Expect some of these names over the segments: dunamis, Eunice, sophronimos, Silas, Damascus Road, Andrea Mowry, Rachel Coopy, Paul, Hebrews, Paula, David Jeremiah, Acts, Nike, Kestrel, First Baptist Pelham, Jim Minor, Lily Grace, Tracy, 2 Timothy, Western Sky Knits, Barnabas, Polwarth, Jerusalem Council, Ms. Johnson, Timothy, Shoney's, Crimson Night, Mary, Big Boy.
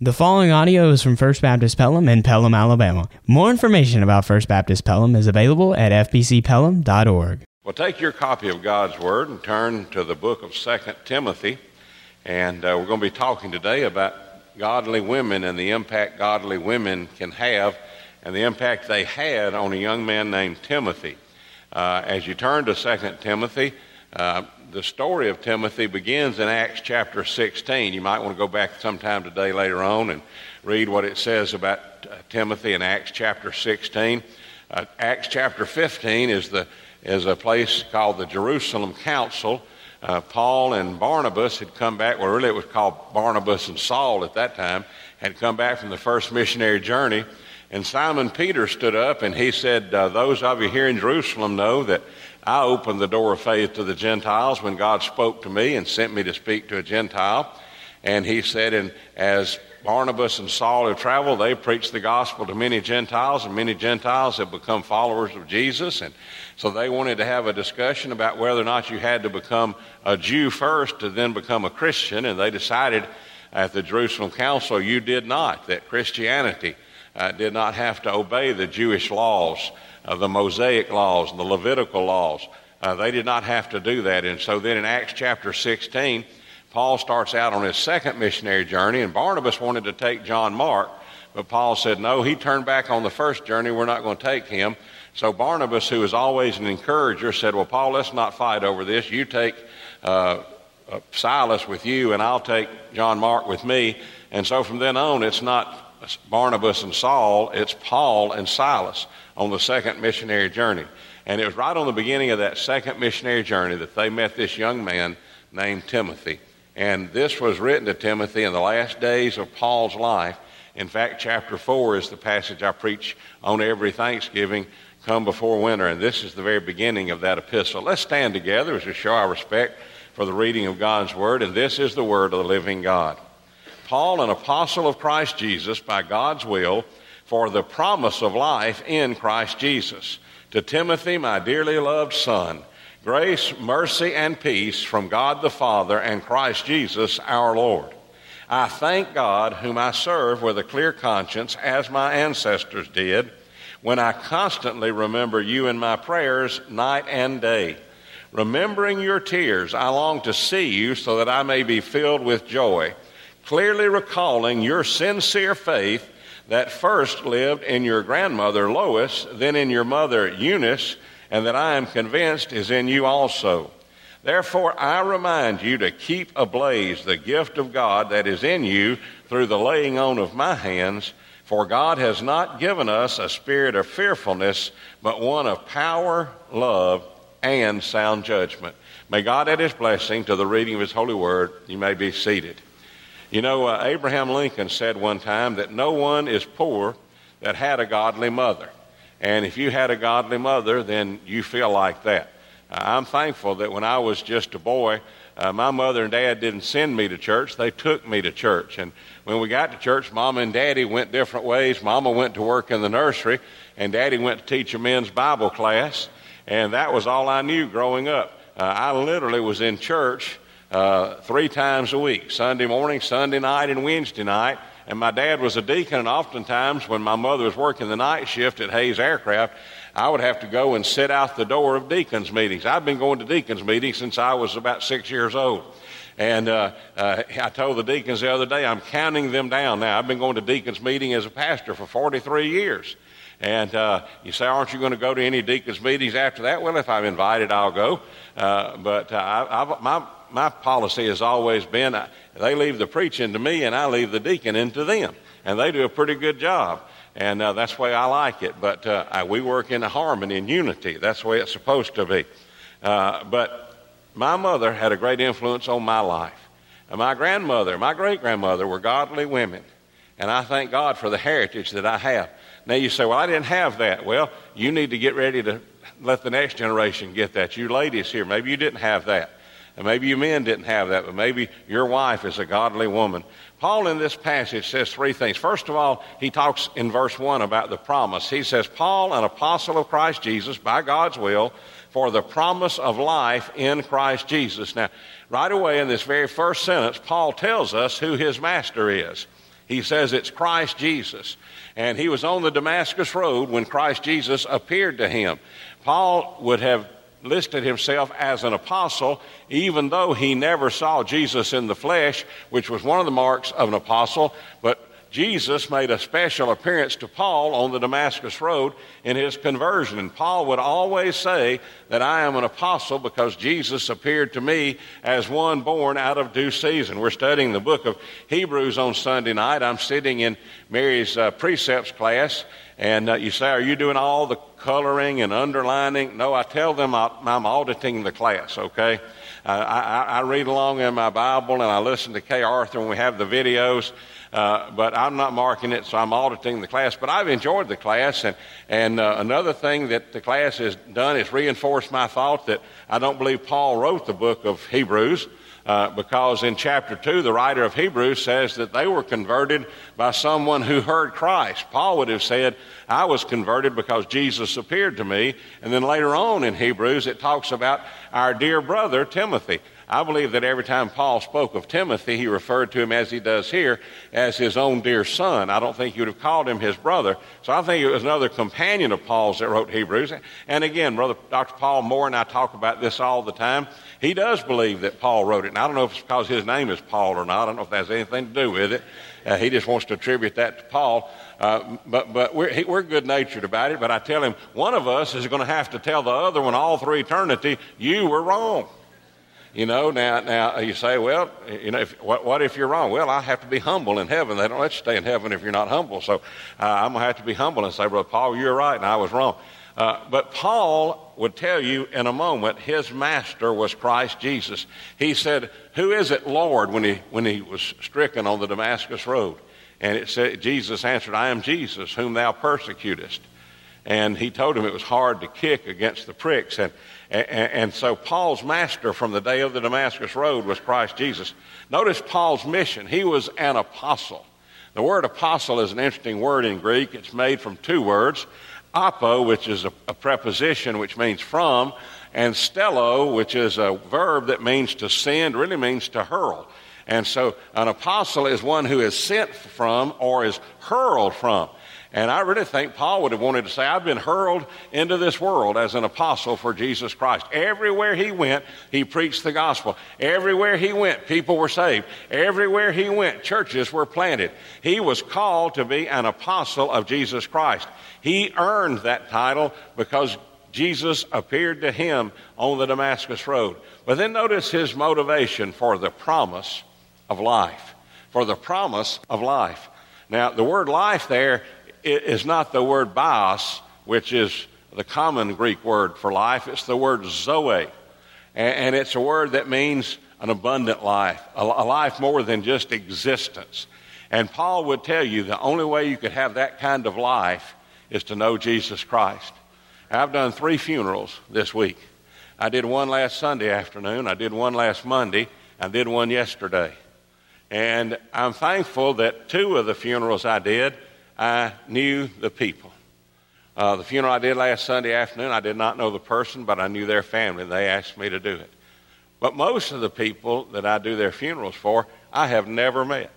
The following audio is from First Baptist Pelham in Pelham, Alabama. More information about First Baptist Pelham is available at fbcpelham.org. Well, take your copy of God's Word and turn to the book of 2 Timothy. And we're going to be talking today about godly women and the impact godly women can have and the impact they had on a young man named Timothy. As you turn to 2 Timothy, the story of Timothy begins in Acts chapter 16. You might want to go back sometime today later on and read what it says about Timothy in Acts chapter 16. Acts chapter 15 is a place called the Jerusalem Council. Paul and Barnabas had come back, well, really it was called Barnabas and Saul at that time, had come back from the first missionary journey. And Simon Peter stood up and he said, those of you here in Jerusalem know that I opened the door of faith to the Gentiles when God spoke to me and sent me to speak to a Gentile. And he said, and as Barnabas and Saul have traveled, they preached the gospel to many Gentiles, and many Gentiles have become followers of Jesus. And so they wanted to have a discussion about whether or not you had to become a Jew first to then become a Christian. And they decided at the Jerusalem Council, you did not, that Christianity did not have to obey the Jewish laws, the Mosaic laws, and the Levitical laws. They did not have to do that. And so then in Acts chapter 16, Paul starts out on his second missionary journey, and Barnabas wanted to take John Mark, but Paul said, no, he turned back on the first journey. We're not going to take him. So Barnabas, who was always an encourager, said, well, Paul, let's not fight over this. You take Silas with you, and I'll take John Mark with me. And so from then on, it's not Barnabas and Saul, it's Paul and Silas on the second missionary journey. And it was right on the beginning of that second missionary journey that they met this young man named Timothy. And this was written to Timothy in the last days of Paul's life. In fact, chapter 4 is the passage I preach on every Thanksgiving, come before winter. And this is the very beginning of that epistle. Let's stand together as we show our respect for the reading of God's Word. And this is the Word of the living God. Paul, an apostle of Christ Jesus by God's will, for the promise of life in Christ Jesus. To Timothy, my dearly loved son, grace, mercy, and peace from God the Father and Christ Jesus our Lord. I thank God, whom I serve with a clear conscience, as my ancestors did, when I constantly remember you in my prayers night and day. Remembering your tears, I long to see you so that I may be filled with joy, clearly recalling your sincere faith that first lived in your grandmother Lois, then in your mother Eunice, and that I am convinced is in you also. Therefore, I remind you to keep ablaze the gift of God that is in you through the laying on of my hands, for God has not given us a spirit of fearfulness, but one of power, love, and sound judgment. May God add his blessing to the reading of his holy word. You may be seated. You know, Abraham Lincoln said one time that no one is poor that had a godly mother. And if you had a godly mother, then you feel like that. I'm thankful that when I was just a boy, my mother and dad didn't send me to church. They took me to church. And when we got to church, Mama and Daddy went different ways. Mama went to work in the nursery, and Daddy went to teach a men's Bible class. And that was all I knew growing up. I literally was in church three times a week, Sunday morning, Sunday night, and Wednesday night. And my dad was a deacon, and oftentimes when my mother was working the night shift at Hayes Aircraft, I would have to go and sit out the door of deacons' meetings. I've been going to deacons' meetings since I was about 6 years old. And I told the deacons the other day, I'm counting them down now. I've been going to deacons' meeting as a pastor for 43 years. And you say, aren't you going to go to any deacons' meetings after that? Well, if I'm invited, I'll go. My policy has always been they leave the preaching to me and I leave the deaconing to them. And they do a pretty good job. And that's the way I like it. But we work in harmony and unity. That's the way it's supposed to be. But my mother had a great influence on my life. And my grandmother, my great-grandmother were godly women. And I thank God for the heritage that I have. Now you say, well, I didn't have that. Well, you need to get ready to let the next generation get that. You ladies here, maybe you didn't have that. And maybe you men didn't have that, but maybe your wife is a godly woman. Paul in this passage says three things. First of all, he talks in verse 1 about the promise. He says, Paul, an apostle of Christ Jesus, by God's will, for the promise of life in Christ Jesus. Now, right away in this very first sentence, Paul tells us who his master is. He says it's Christ Jesus. And he was on the Damascus Road when Christ Jesus appeared to him. Paul would have listed himself as an apostle, even though he never saw Jesus in the flesh, which was one of the marks of an apostle. But Jesus made a special appearance to Paul on the Damascus Road in his conversion. And Paul would always say that I am an apostle because Jesus appeared to me as one born out of due season. We're studying the book of Hebrews on Sunday night. I'm sitting in Mary's precepts class, and you say, are you doing all the coloring and underlining? No, I tell them I'm auditing the class, okay? I read along in my Bible, and I listen to K. Arthur when we have the videos. But I'm not marking it, so I'm auditing the class. But I've enjoyed the class, and another thing that the class has done is reinforced my thought that I don't believe Paul wrote the book of Hebrews, because in chapter 2, the writer of Hebrews says that they were converted by someone who heard Christ. Paul would have said, I was converted because Jesus appeared to me. And then later on in Hebrews, it talks about our dear brother Timothy. I believe that every time Paul spoke of Timothy, he referred to him, as he does here, as his own dear son. I don't think he would have called him his brother. So I think it was another companion of Paul's that wrote Hebrews. And again, Brother Dr. Paul Moore and I talk about this all the time. He does believe that Paul wrote it. And I don't know if it's because his name is Paul or not. I don't know if that has anything to do with it. He just wants to attribute that to Paul. But we're good-natured about it. But I tell him, one of us is going to have to tell the other one all through eternity, you were wrong. You know, now you say, well, you know, what if you're wrong? Well, I have to be humble in heaven. They don't let you stay in heaven if you're not humble. So I'm going to have to be humble and say, Brother Paul, you're right, and I was wrong. But Paul would tell you in a moment his master was Christ Jesus. He said, who is it, Lord, when he was stricken on the Damascus Road? And it said, Jesus answered, I am Jesus, whom thou persecutest. And he told him it was hard to kick against the pricks. And so Paul's master from the day of the Damascus Road was Christ Jesus. Notice Paul's mission. He was an apostle. The word apostle is an interesting word in Greek. It's made from two words, apo, which is a preposition, which means from, and stelo, which is a verb that means to send, really means to hurl. And so an apostle is one who is sent from or is hurled from. And I really think Paul would have wanted to say, I've been hurled into this world as an apostle for Jesus Christ. Everywhere he went, he preached the gospel. Everywhere he went, people were saved. Everywhere he went, churches were planted. He was called to be an apostle of Jesus Christ. He earned that title because Jesus appeared to him on the Damascus Road. But then notice his motivation for the promise of life. For the promise of life. Now, the word life there is not the word bios, which is the common Greek word for life. It's the word zoe, and it's a word that means an abundant life, a life more than just existence. And Paul would tell you the only way you could have that kind of life is to know Jesus Christ. I've done 3 funerals this week. I did one last Sunday afternoon. I did one last Monday. I did one yesterday. And I'm thankful that 2 of the funerals I did, I knew the people. The funeral I did last Sunday afternoon, I did not know the person, but I knew their family. They asked me to do it. But most of the people that I do their funerals for, I have never met.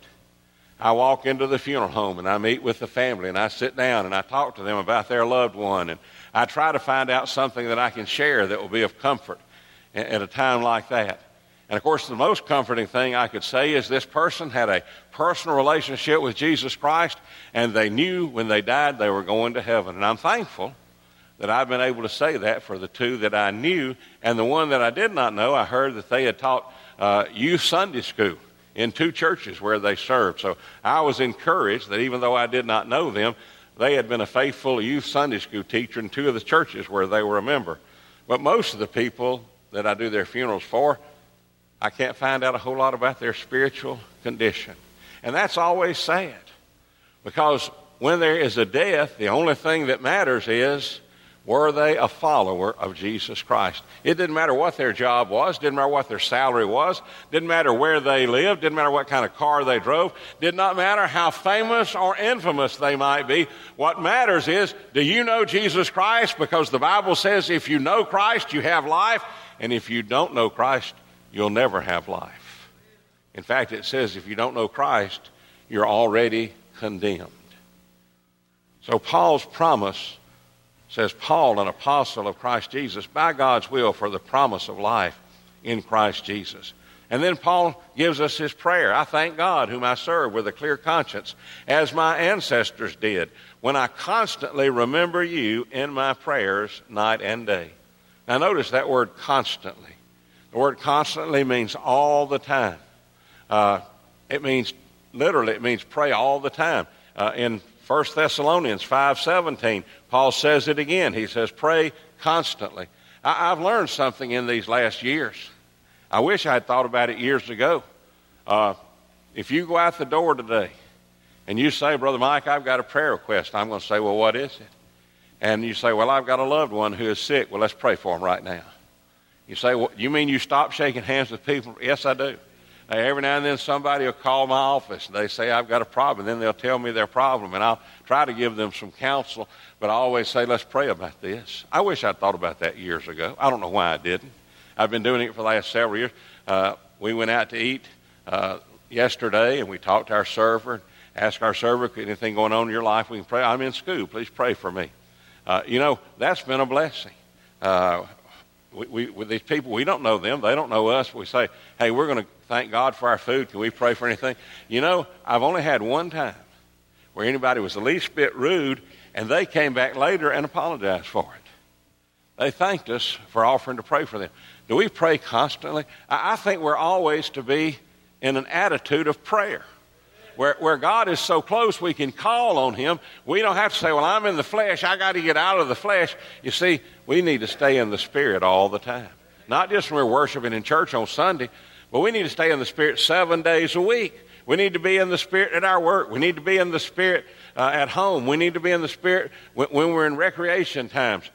I walk into the funeral home, and I meet with the family, and I sit down, and I talk to them about their loved one, and I try to find out something that I can share that will be of comfort at a time like that. And, of course, the most comforting thing I could say is this person had a personal relationship with Jesus Christ, and they knew when they died they were going to heaven. And I'm thankful that I've been able to say that for the 2 that I knew. And the one that I did not know, I heard that they had taught youth Sunday school in 2 churches where they served. So I was encouraged that even though I did not know them, they had been a faithful youth Sunday school teacher in 2 of the churches where they were a member. But most of the people that I do their funerals for, I can't find out a whole lot about their spiritual condition. And that's always sad, because when there is a death, the only thing that matters is, were they a follower of Jesus Christ? It didn't matter what their job was, didn't matter what their salary was, didn't matter where they lived, didn't matter what kind of car they drove, did not matter how famous or infamous they might be. What matters is, do you know Jesus Christ? Because the Bible says if you know Christ, you have life, and if you don't know Christ, you'll never have life. In fact, it says if you don't know Christ, you're already condemned. So Paul's promise says, Paul, an apostle of Christ Jesus, by God's will for the promise of life in Christ Jesus. And then Paul gives us his prayer. I thank God whom I serve with a clear conscience, as my ancestors did, when I constantly remember you in my prayers night and day. Now notice that word constantly. The word constantly means all the time. It means, literally, it means pray all the time. In 1 Thessalonians 5:17, Paul says it again. He says, pray constantly. I've learned something in these last years. I wish I had thought about it years ago. If you go out the door today and you say, Brother Mike, I've got a prayer request, I'm going to say, well, what is it? And you say, well, I've got a loved one who is sick. Well, let's pray for him right now. You say, well, you mean you stop shaking hands with people? Yes, I do. Now, every now and then somebody will call my office and they say, I've got a problem. Then they'll tell me their problem, and I'll try to give them some counsel, but I always say, let's pray about this. I wish I'd thought about that years ago. I don't know why I didn't. I've been doing it for the last several years. We went out to eat yesterday, and we talked to our server and asked our server, anything going on in your life we can pray? I'm in school. Please pray for me. You know, that's been a blessing. We with these people, we don't know them. They don't know us. We say, hey, we're going to thank God for our food. Can we pray for anything? You know, I've only had one time where anybody was the least bit rude, and they came back later and apologized for it. They thanked us for offering to pray for them. Do we pray constantly? I think we're always to be in an attitude of prayer, where God is so close we can call on him. We don't have to say, well, I'm in the flesh. I got to get out of the flesh. You see, we need to stay in the Spirit all the time, not just when we're worshiping in church on Sunday, but we need to stay in the Spirit 7 days a week. We need to be in the Spirit at our work. We need to be in the Spirit at home. We need to be in the Spirit when we're in recreation times.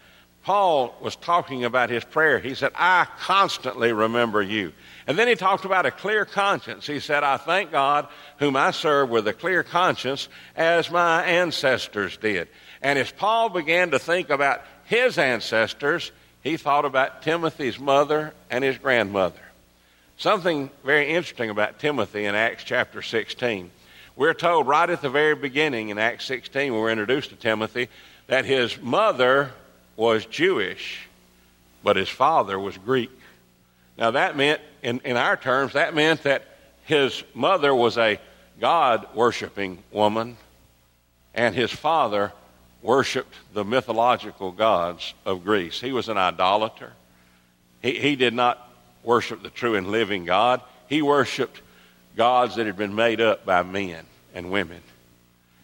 Paul was talking about his prayer. He said, I constantly remember you. And then he talked about a clear conscience. He said, I thank God whom I serve with a clear conscience as my ancestors did. And as Paul began to think about his ancestors, he thought about Timothy's mother and his grandmother. Something very interesting about Timothy in Acts chapter 16. We're told right at the very beginning in Acts 16, when we're introduced to Timothy, that his mother was Jewish, but his father was Greek. Now that meant, in our terms, that meant that his mother was a God-worshiping woman, and his father worshiped the mythological gods of Greece. He was an idolater. He did not worship the true and living God. He worshiped gods that had been made up by men and women.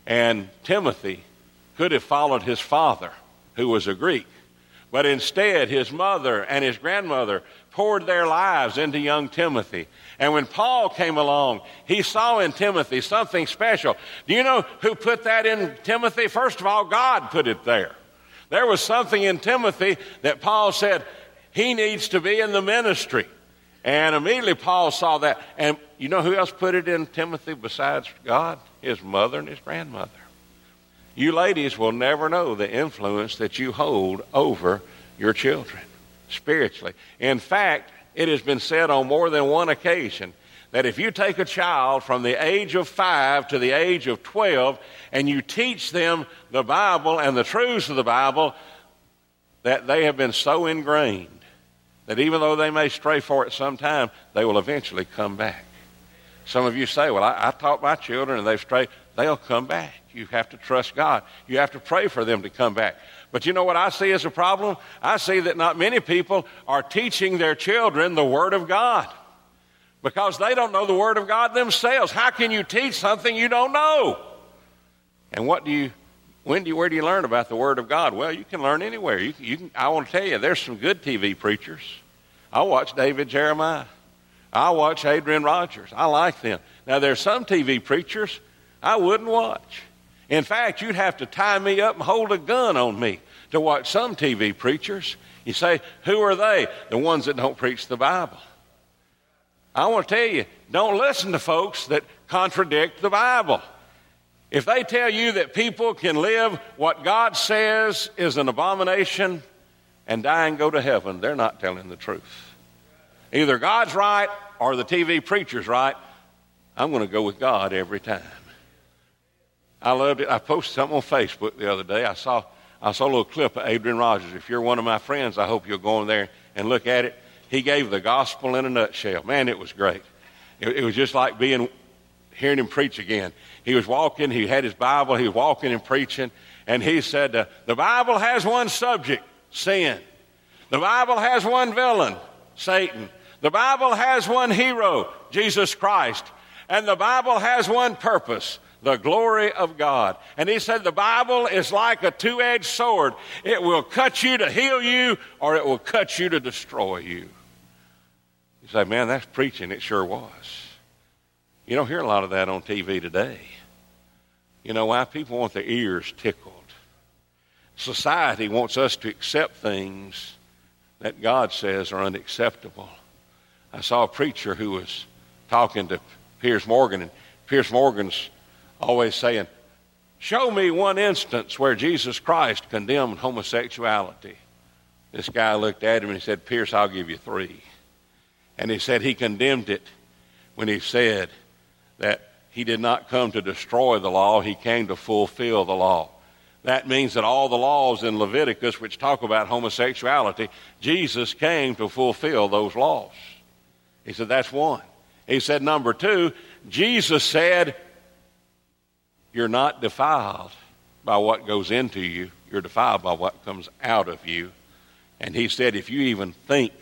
And Timothy could have followed his father, who was a Greek. But instead, his mother and his grandmother poured their lives into young Timothy. And when Paul came along, he saw in Timothy something special. Do you know who put that in Timothy? First of all, God put it there. There was something in Timothy that Paul said, he needs to be in the ministry. And immediately Paul saw that. And you know who else put it in Timothy besides God? His mother and his grandmother. You ladies will never know the influence that you hold over your children spiritually. In fact, it has been said on more than one occasion that if you take a child from the age of 5 to the age of 12 and you teach them the Bible and the truths of the Bible, that they have been so ingrained that even though they may stray for it sometime, they will eventually come back. Some of you say, well, I taught my children and they've strayed. They'll come back. You have to trust God. You have to pray for them to come back. But you know what I see as a problem? I see that not many people are teaching their children the Word of God because they don't know the Word of God themselves. How can you teach something you don't know? And where do you learn about the Word of God? Well, you can learn anywhere. I want to tell you, there's some good TV preachers. I watch David Jeremiah. I watch Adrian Rogers. I like them. Now, there's some TV preachers I wouldn't watch. In fact, you'd have to tie me up and hold a gun on me to watch some TV preachers. You say, who are they? The ones that don't preach the Bible. I want to tell you, don't listen to folks that contradict the Bible. If they tell you that people can live what God says is an abomination and die and go to heaven, they're not telling the truth. Either God's right or the TV preacher's right. I'm going to go with God every time. I loved it. I posted something on Facebook the other day. I saw a little clip of Adrian Rogers. If you're one of my friends, I hope you'll go on there and look at it. He gave the gospel in a nutshell. Man, it was great. It was just like hearing him preach again. He was walking. He had his Bible. He was walking and preaching. And he said, the Bible has one subject, sin. The Bible has one villain, Satan. The Bible has one hero, Jesus Christ. And the Bible has one purpose, the glory of God. And he said the Bible is like a two-edged sword. It will cut you to heal you, or it will cut you to destroy you. You say, man, that's preaching. It sure was. You don't hear a lot of that on TV today. You know why? People want their ears tickled. Society wants us to accept things that God says are unacceptable. I saw a preacher who was talking to Piers Morgan, and Piers Morgan's always saying, show me one instance where Jesus Christ condemned homosexuality. This guy looked at him and he said, Pierce, I'll give you three. And he said he condemned it when he said that he did not come to destroy the law, he came to fulfill the law. That means that all the laws in Leviticus which talk about homosexuality, Jesus came to fulfill those laws. He said, that's one. He said, number two, Jesus said, you're not defiled by what goes into you. You're defiled by what comes out of you. And he said, if you even think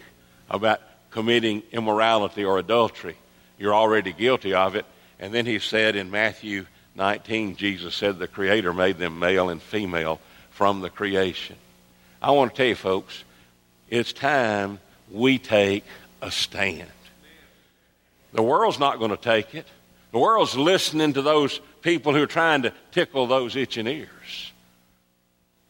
about committing immorality or adultery, you're already guilty of it. And then he said in Matthew 19, Jesus said the Creator made them male and female from the creation. I want to tell you, folks, it's time we take a stand. The world's not going to take it. The world's listening to those people who are trying to tickle those itching ears.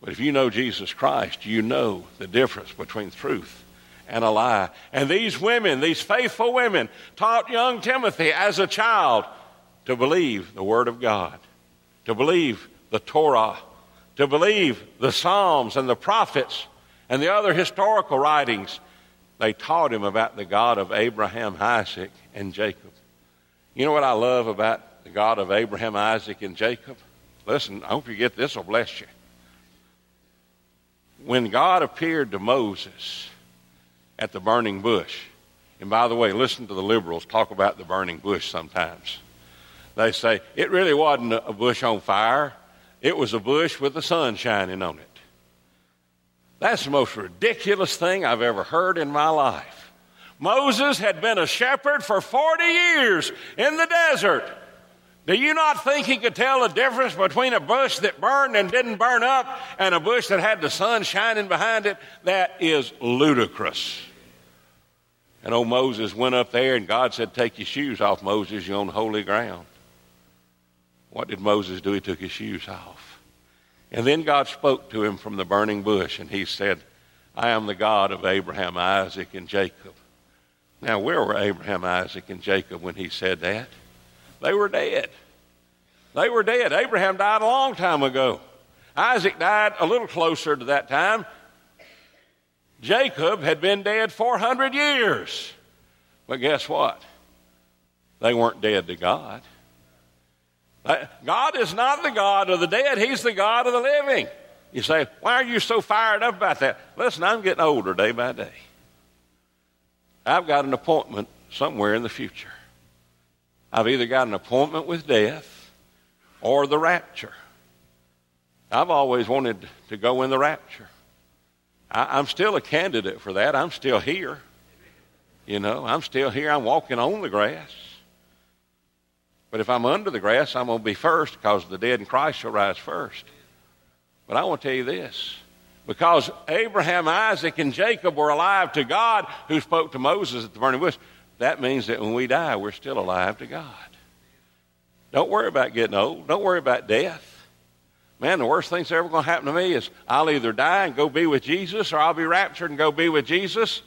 But if you know Jesus Christ, you know the difference between truth and a lie. And these women, these faithful women, taught young Timothy as a child to believe the Word of God, to believe the Torah, to believe the Psalms and the prophets and the other historical writings. They taught him about the God of Abraham, Isaac, and Jacob. You know what I love about the God of Abraham, Isaac, and Jacob? Listen, I hope you get this, will bless you. When God appeared to Moses at the burning bush, and by the way, listen to the liberals talk about the burning bush sometimes. They say, it really wasn't a bush on fire. It was a bush with the sun shining on it. That's the most ridiculous thing I've ever heard in my life. Moses had been a shepherd for 40 years in the desert. Do you not think he could tell the difference between a bush that burned and didn't burn up and a bush that had the sun shining behind it? That is ludicrous. And old Moses went up there and God said, take your shoes off, Moses, you're on holy ground. What did Moses do? He took his shoes off. And then God spoke to him from the burning bush and he said, I am the God of Abraham, Isaac, and Jacob. Now, where were Abraham, Isaac, and Jacob when he said that? They were dead. They were dead. Abraham died a long time ago. Isaac died a little closer to that time. Jacob had been dead 400 years. But guess what? They weren't dead to God. God is not the God of the dead. He's the God of the living. You say, why are you so fired up about that? Listen, I'm getting older day by day. I've got an appointment somewhere in the future. I've either got an appointment with death or the rapture. I've always wanted to go in the rapture. I'm still a candidate for that. I'm still here. You know, I'm still here. I'm walking on the grass. But if I'm under the grass, I'm going to be first because the dead in Christ shall rise first. But I want to tell you this. Because Abraham, Isaac, and Jacob were alive to God who spoke to Moses at the burning bush, that means that when we die, we're still alive to God. Don't worry about getting old. Don't worry about death. Man, the worst thing that's ever going to happen to me is I'll either die and go be with Jesus or I'll be raptured and go be with Jesus.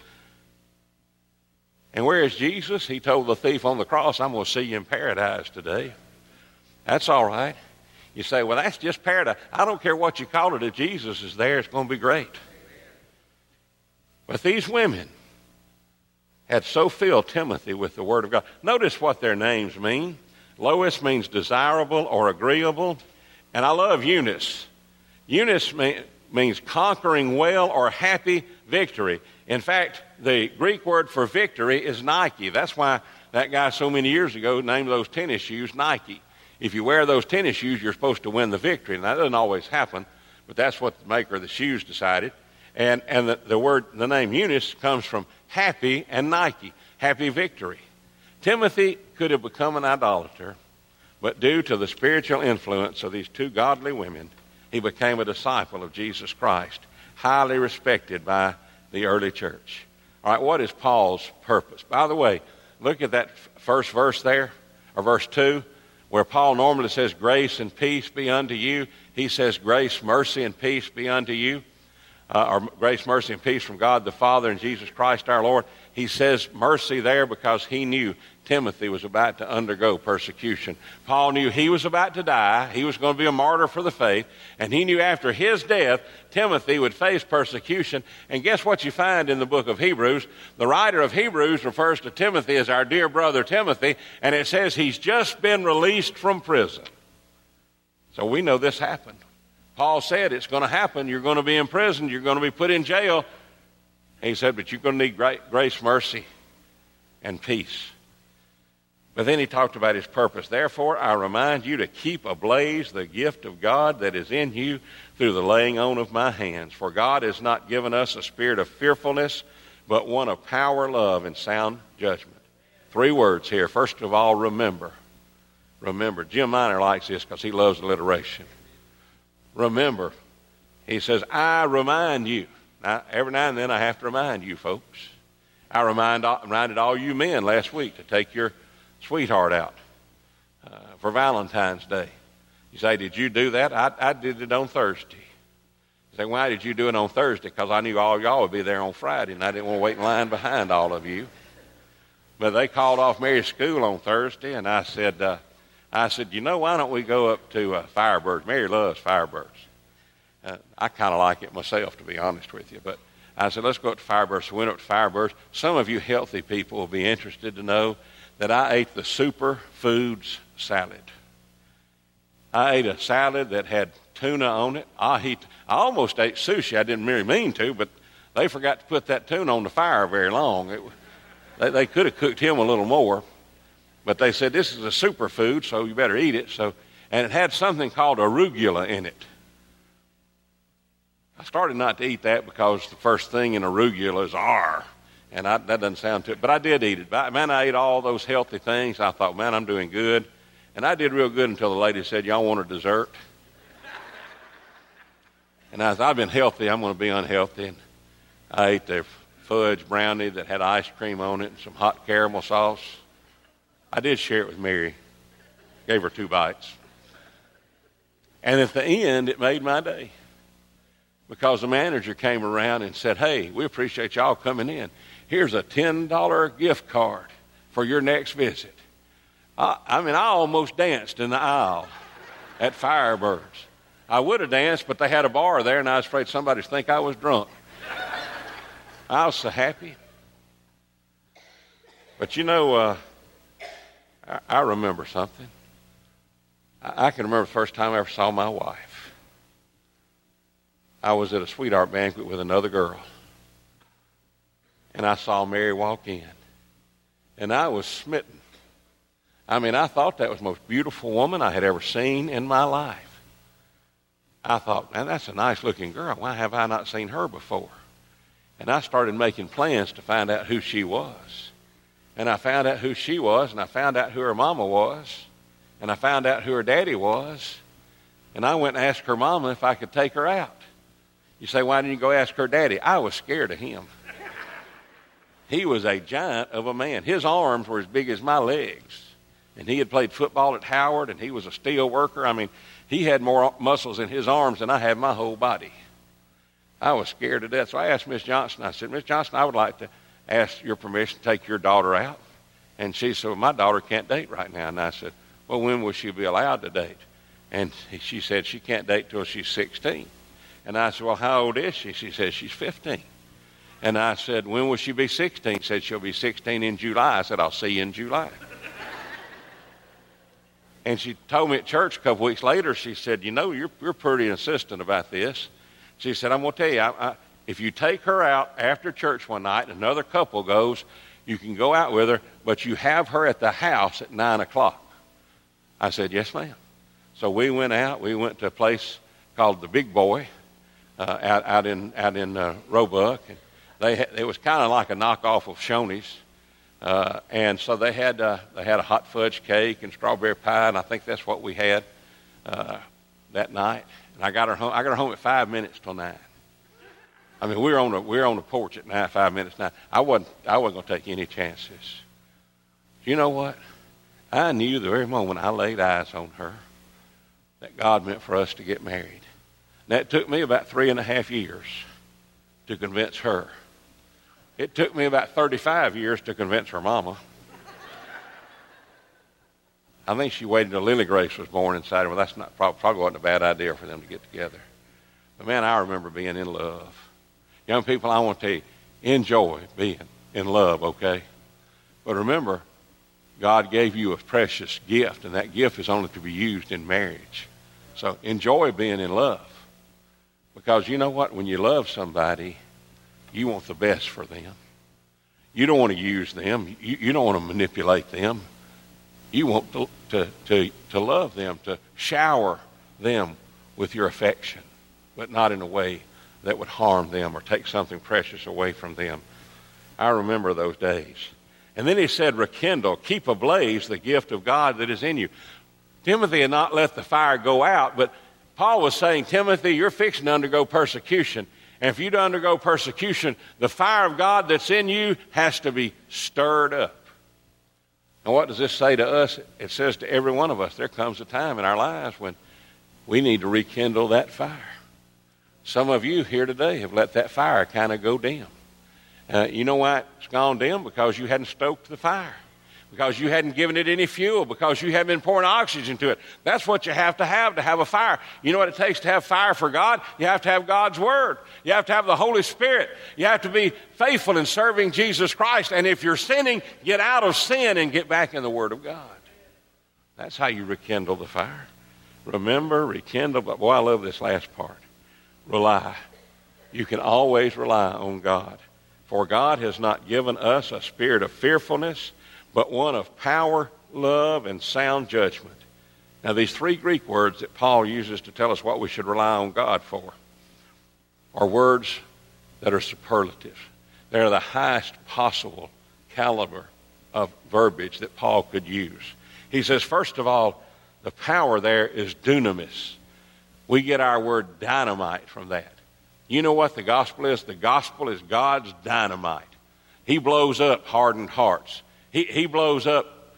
And where is Jesus? He told the thief on the cross, I'm going to see you in paradise today. That's all right. You say, well, that's just paradise. I don't care what you call it. If Jesus is there, it's going to be great. But these women had so filled Timothy with the Word of God. Notice what their names mean. Lois means desirable or agreeable, And I love Eunice. Eunice means conquering well or happy victory. In fact, the Greek word for victory is Nike. That's why that guy so many years ago named those tennis shoes Nike. If you wear those tennis shoes, you're supposed to win the victory. And that doesn't always happen, but that's what the maker of the shoes decided. And the name Eunice comes from happy and Nike, happy victory. Timothy could have become an idolater, but due to the spiritual influence of these two godly women, he became a disciple of Jesus Christ, highly respected by the early church. All right, what is Paul's purpose? By the way, look at that first verse there, or verse 2, where Paul normally says, grace and peace be unto you. He says, grace, mercy, and peace be unto you. Or grace, mercy, and peace from God the Father and Jesus Christ our Lord. He says mercy there because he knew Timothy was about to undergo persecution. Paul knew he was about to die. He was going to be a martyr for the faith. And he knew after his death, Timothy would face persecution. And guess what you find in the book of Hebrews? The writer of Hebrews refers to Timothy as our dear brother Timothy, and it says he's just been released from prison. So we know this happened. Paul said, it's going to happen. You're going to be imprisoned. You're going to be put in jail. And he said, but you're going to need grace, mercy, and peace. But then he talked about his purpose. Therefore, I remind you to keep ablaze the gift of God that is in you through the laying on of my hands. For God has not given us a spirit of fearfulness, but one of power, love, and sound judgment. Three words here. First of all, remember. Remember. Jim Minor likes this because he loves alliteration. Remember, he says, I remind you. Now, every now and then I have to remind you folks. I reminded all you men last week to take your sweetheart out for Valentine's Day. You say, did you do that? I did it on Thursday. You say, why did you do it on Thursday? Because I knew all y'all would be there on Friday, and I didn't want to wait in line behind all of you. But they called off Mary's school on Thursday, and I said, you know, why don't we go up to Firebirds? Mary loves Firebirds. I kind of like it myself, to be honest with you. But I said, let's go up to Firebirds. So we went up to Firebirds. Some of you healthy people will be interested to know that I ate the super foods salad. I ate a salad that had tuna on it. I almost ate sushi. I didn't really mean to, but they forgot to put that tuna on the fire very long. They could have cooked him a little more. But they said, this is a superfood, so you better eat it. And it had something called arugula in it. I started not to eat that because the first thing in arugula is R. And that doesn't sound too, but I did eat it. But, man, I ate all those healthy things. I thought, man, I'm doing good. And I did real good until the lady said, y'all want a dessert? And I said, I've been healthy. I'm going to be unhealthy. And I ate the fudge brownie that had ice cream on it and some hot caramel sauce. I did share it with Mary, gave her two bites. And at the end, it made my day because the manager came around and said, hey, we appreciate y'all coming in. Here's a $10 gift card for your next visit. I almost danced in the aisle at Firebirds. I would have danced, but they had a bar there, and I was afraid somebody would think I was drunk. I was so happy. But you know, I remember something. I can remember the first time I ever saw my wife. I was at a sweetheart banquet with another girl. And I saw Mary walk in. And I was smitten. I thought that was the most beautiful woman I had ever seen in my life. I thought, man, that's a nice-looking girl. Why have I not seen her before? And I started making plans to find out who she was. And I found out who she was, and I found out who her mama was, and I found out who her daddy was, and I went and asked her mama if I could take her out. You say, why didn't you go ask her daddy? I was scared of him. He was a giant of a man. His arms were as big as my legs, and he had played football at Howard, and he was a steel worker. He had more muscles in his arms than I had my whole body. I was scared to death, so I asked Ms. Johnson. I said, Ms. Johnson, I would like to asked your permission to take your daughter out. And she said, well, my daughter can't date right now. And I said, well, when will she be allowed to date? And she said, she can't date till she's 16. And I said, well, how old is she? She said, she's 15. And I said, when will she be 16? She said, she'll be 16 in July. I said, I'll see you in July. And she told me at church a couple weeks later, she said, you know, you're pretty insistent about this. She said, I'm going to tell you, if you take her out after church one night and another couple goes, you can go out with her, but you have her at the house at 9 o'clock. I said, yes, ma'am. So we went out. We went to a place called the Big Boy out in Roebuck. And it was kind of like a knockoff of Shoney's. And so they had a hot fudge cake and strawberry pie, and I think that's what we had that night. And I got her home. I got her home at 9:05. I mean, we were on the porch at 9:05. I wasn't going to take any chances. You know what? I knew the very moment I laid eyes on her that God meant for us to get married. Now, it took me about 3.5 years to convince her. It took me about 35 years to convince her mama. I think she waited until Lily Grace was born and decided, well, that's not probably wasn't a bad idea for them to get together. But, man, I remember being in love. Young people, I want to tell you, enjoy being in love, okay? But remember, God gave you a precious gift, and that gift is only to be used in marriage. So enjoy being in love. Because you know what? When you love somebody, you want the best for them. You don't want to use them. You don't want to manipulate them. You want to love them, to shower them with your affection, but not in a way that would harm them or take something precious away from them. I remember those days. And then he said, rekindle, keep ablaze the gift of God that is in you. Timothy had not let the fire go out, but Paul was saying, Timothy, you're fixing to undergo persecution. And if you don't undergo persecution, the fire of God that's in you has to be stirred up. And what does this say to us? It says to every one of us, there comes a time in our lives when we need to rekindle that fire. Some of you here today have let that fire kind of go dim. You know why it's gone dim? Because you hadn't stoked the fire. Because you hadn't given it any fuel. Because you hadn't been pouring oxygen to it. That's what you have to have a fire. You know what it takes to have fire for God? You have to have God's Word. You have to have the Holy Spirit. You have to be faithful in serving Jesus Christ. And if you're sinning, get out of sin and get back in the Word of God. That's how you rekindle the fire. Remember, rekindle. But boy, I love this last part. Rely. You can always rely on God. For God has not given us a spirit of fearfulness, but one of power, love, and sound judgment. Now, these three Greek words that Paul uses to tell us what we should rely on God for are words that are superlative. They're the highest possible caliber of verbiage that Paul could use. He says, first of all, the power there is dunamis. We get our word dynamite from that. You know what the gospel is? The gospel is God's dynamite. He blows up hardened hearts. He blows up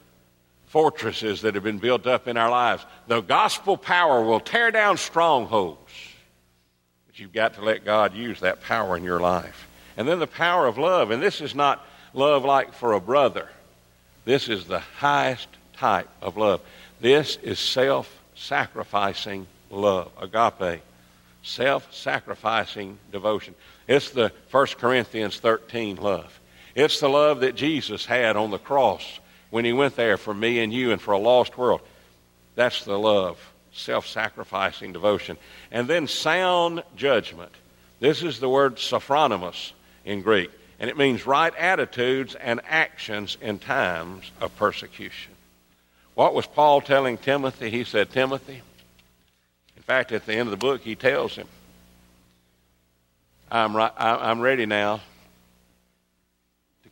fortresses that have been built up in our lives. The gospel power will tear down strongholds. But you've got to let God use that power in your life. And then the power of love. And this is not love like for a brother. This is the highest type of love. This is self-sacrificing love, agape, self-sacrificing devotion. It's the 1 Corinthians 13 love. It's the love that Jesus had on the cross when he went there for me and you and for a lost world. That's the love, self-sacrificing devotion. And then sound judgment. This is the word sophronimos in Greek, and it means right attitudes and actions in times of persecution. What was Paul telling Timothy? He said, Timothy, in fact, at the end of the book, he tells him, I'm ready now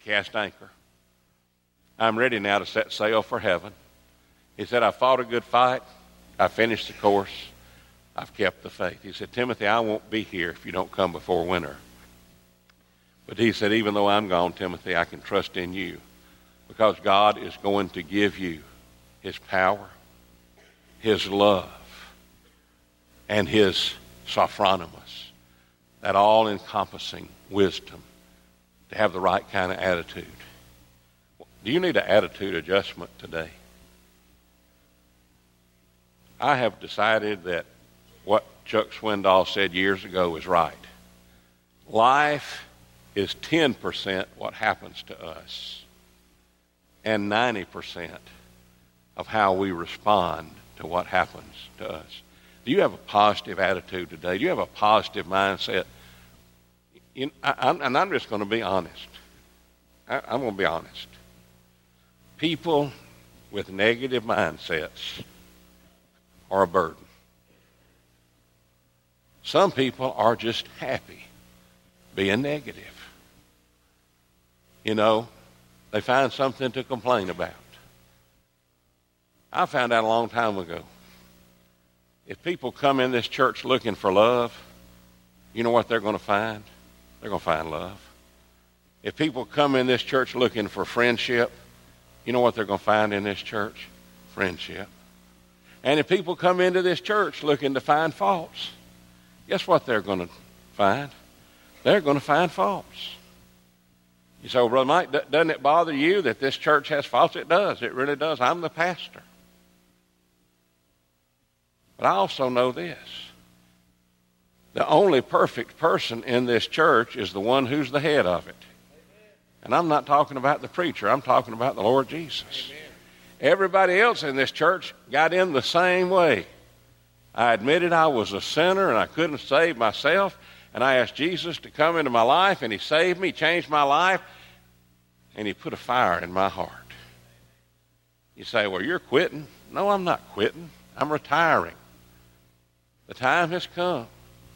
cast anchor. I'm ready now to set sail for heaven. He said, I fought a good fight. I finished the course. I've kept the faith. He said, Timothy, I won't be here if you don't come before winter. But he said, even though I'm gone, Timothy, I can trust in you because God is going to give you his power, his love, and his sophronimos, that all-encompassing wisdom, to have the right kind of attitude. Do you need an attitude adjustment today? I have decided that what Chuck Swindoll said years ago is right. Life is 10% what happens to us and 90% of how we respond to what happens to us. Do you have a positive attitude today? Do you have a positive mindset? I'm just going to be honest. I'm going to be honest. People with negative mindsets are a burden. Some people are just happy being negative. You know, they find something to complain about. I found out a long time ago, if people come in this church looking for love, you know what they're going to find? They're going to find love. If people come in this church looking for friendship, you know what they're going to find in this church? Friendship. And if people come into this church looking to find faults, guess what they're going to find? They're going to find faults. You say, well, Brother Mike, doesn't it bother you that this church has faults? It does. It really does. I'm the pastor. But I also know this. The only perfect person in this church is the one who's the head of it. And I'm not talking about the preacher. I'm talking about the Lord Jesus. Amen. Everybody else in this church got in the same way. I admitted I was a sinner and I couldn't save myself. And I asked Jesus to come into my life, and he saved me, changed my life, and he put a fire in my heart. You say, well, you're quitting. No, I'm not quitting. I'm retiring. The time has come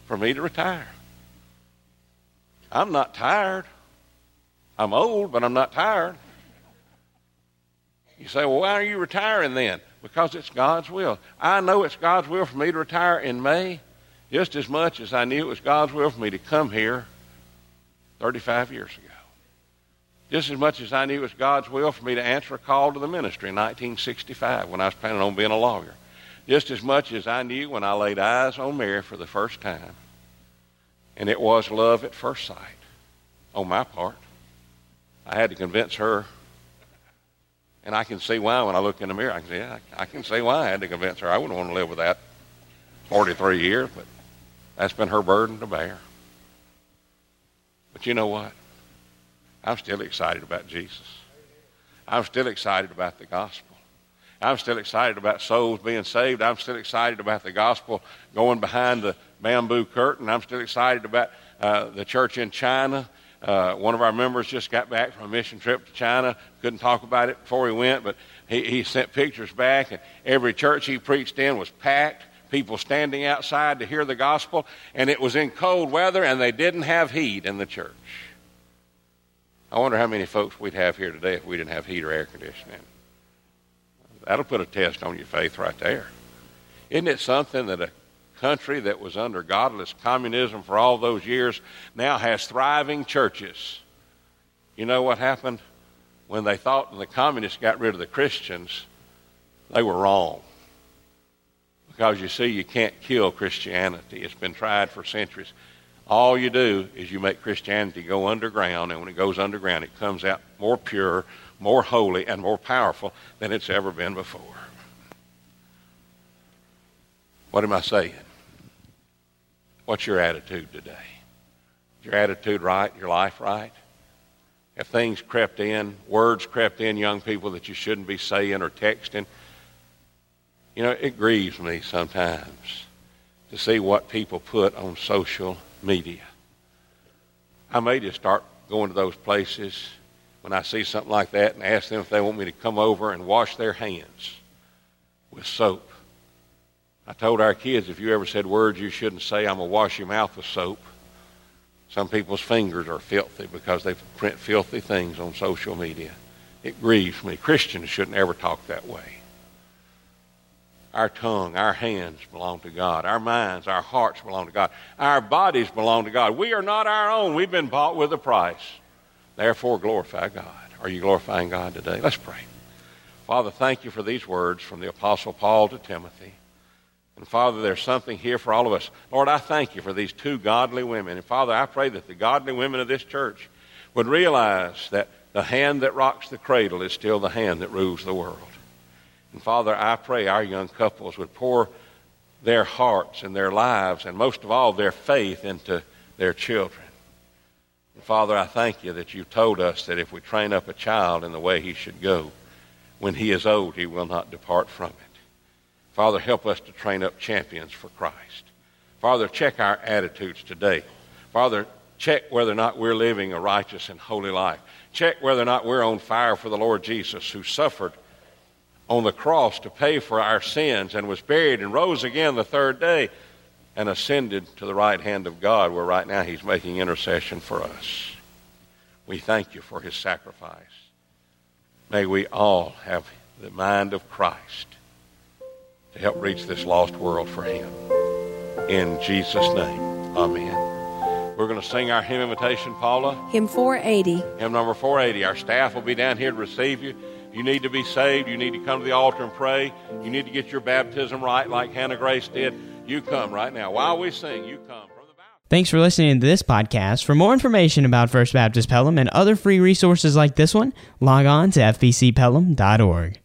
for me to retire. I'm not tired. I'm old, but I'm not tired. You say, well, why are you retiring then? Because it's God's will. I know it's God's will for me to retire in May just as much as I knew it was God's will for me to come here 35 years ago. Just as much as I knew it was God's will for me to answer a call to the ministry in 1965 when I was planning on being a lawyer. Just as much as I knew when I laid eyes on Mary for the first time. And it was love at first sight on my part. I had to convince her. And I can see why when I look in the mirror. I can say, yeah, I can see why I had to convince her. I wouldn't want to live with that 43 years, but that's been her burden to bear. But you know what? I'm still excited about Jesus. I'm still excited about the gospel. I'm still excited about souls being saved. I'm still excited about the gospel going behind the bamboo curtain. I'm still excited about the church in China. One of our members just got back from a mission trip to China. Couldn't talk about it before he went, but he sent pictures back, and every church he preached in was packed, people standing outside to hear the gospel, and it was in cold weather, and they didn't have heat in the church. I wonder how many folks we'd have here today if we didn't have heat or air conditioning. That'll put a test on your faith right there. Isn't it something that a country that was under godless communism for all those years now has thriving churches? You know what happened? When they thought the communists got rid of the Christians, they were wrong. Because you see, you can't kill Christianity. It's been tried for centuries. All you do is you make Christianity go underground, and when it goes underground, it comes out more pure, more holy, and more powerful than it's ever been before. What am I saying? What's your attitude today? Is your attitude right? Your life right? Have things crept in, words crept in, young people, that you shouldn't be saying or texting? You know, it grieves me sometimes to see what people put on social media. I may just start going to those places when I see something like that and ask them if they want me to come over and wash their hands with soap. I told our kids, if you ever said words you shouldn't say, I'm going to wash your mouth with soap. Some people's fingers are filthy because they print filthy things on social media. It grieves me. Christians shouldn't ever talk that way. Our tongue, our hands belong to God. Our minds, our hearts belong to God. Our bodies belong to God. We are not our own. We've been bought with a price. Therefore, glorify God. Are you glorifying God today? Let's pray. Father, thank you for these words from the Apostle Paul to Timothy. And, Father, there's something here for all of us. Lord, I thank you for these two godly women. And, Father, I pray that the godly women of this church would realize that the hand that rocks the cradle is still the hand that rules the world. And, Father, I pray our young couples would pour their hearts and their lives and, most of all, their faith into their children. And, Father, I thank you that you've told us that if we train up a child in the way he should go, When he is old, he will not depart from it. Father, help us to train up champions for Christ. Father, check our attitudes today. Father, check whether or not we're living a righteous and holy life. Check whether or not we're on fire for the Lord Jesus, who suffered on the cross to pay for our sins and was buried and rose again the third day and ascended to the right hand of God, where right now he's making intercession for us. We thank you for his sacrifice. May we all have the mind of Christ to help reach this lost world for him. In Jesus' name, amen. We're going to sing our hymn invitation, Paula. Hymn 480. Hymn number 480. Our staff will be down here to receive you. You need to be saved. You need to come to the altar and pray. You need to get your baptism right like Hannah Grace did. You come right now. While we sing, you come. Thanks for listening to this podcast. For more information about First Baptist Pelham and other free resources like this one, log on to fbcpelham.org.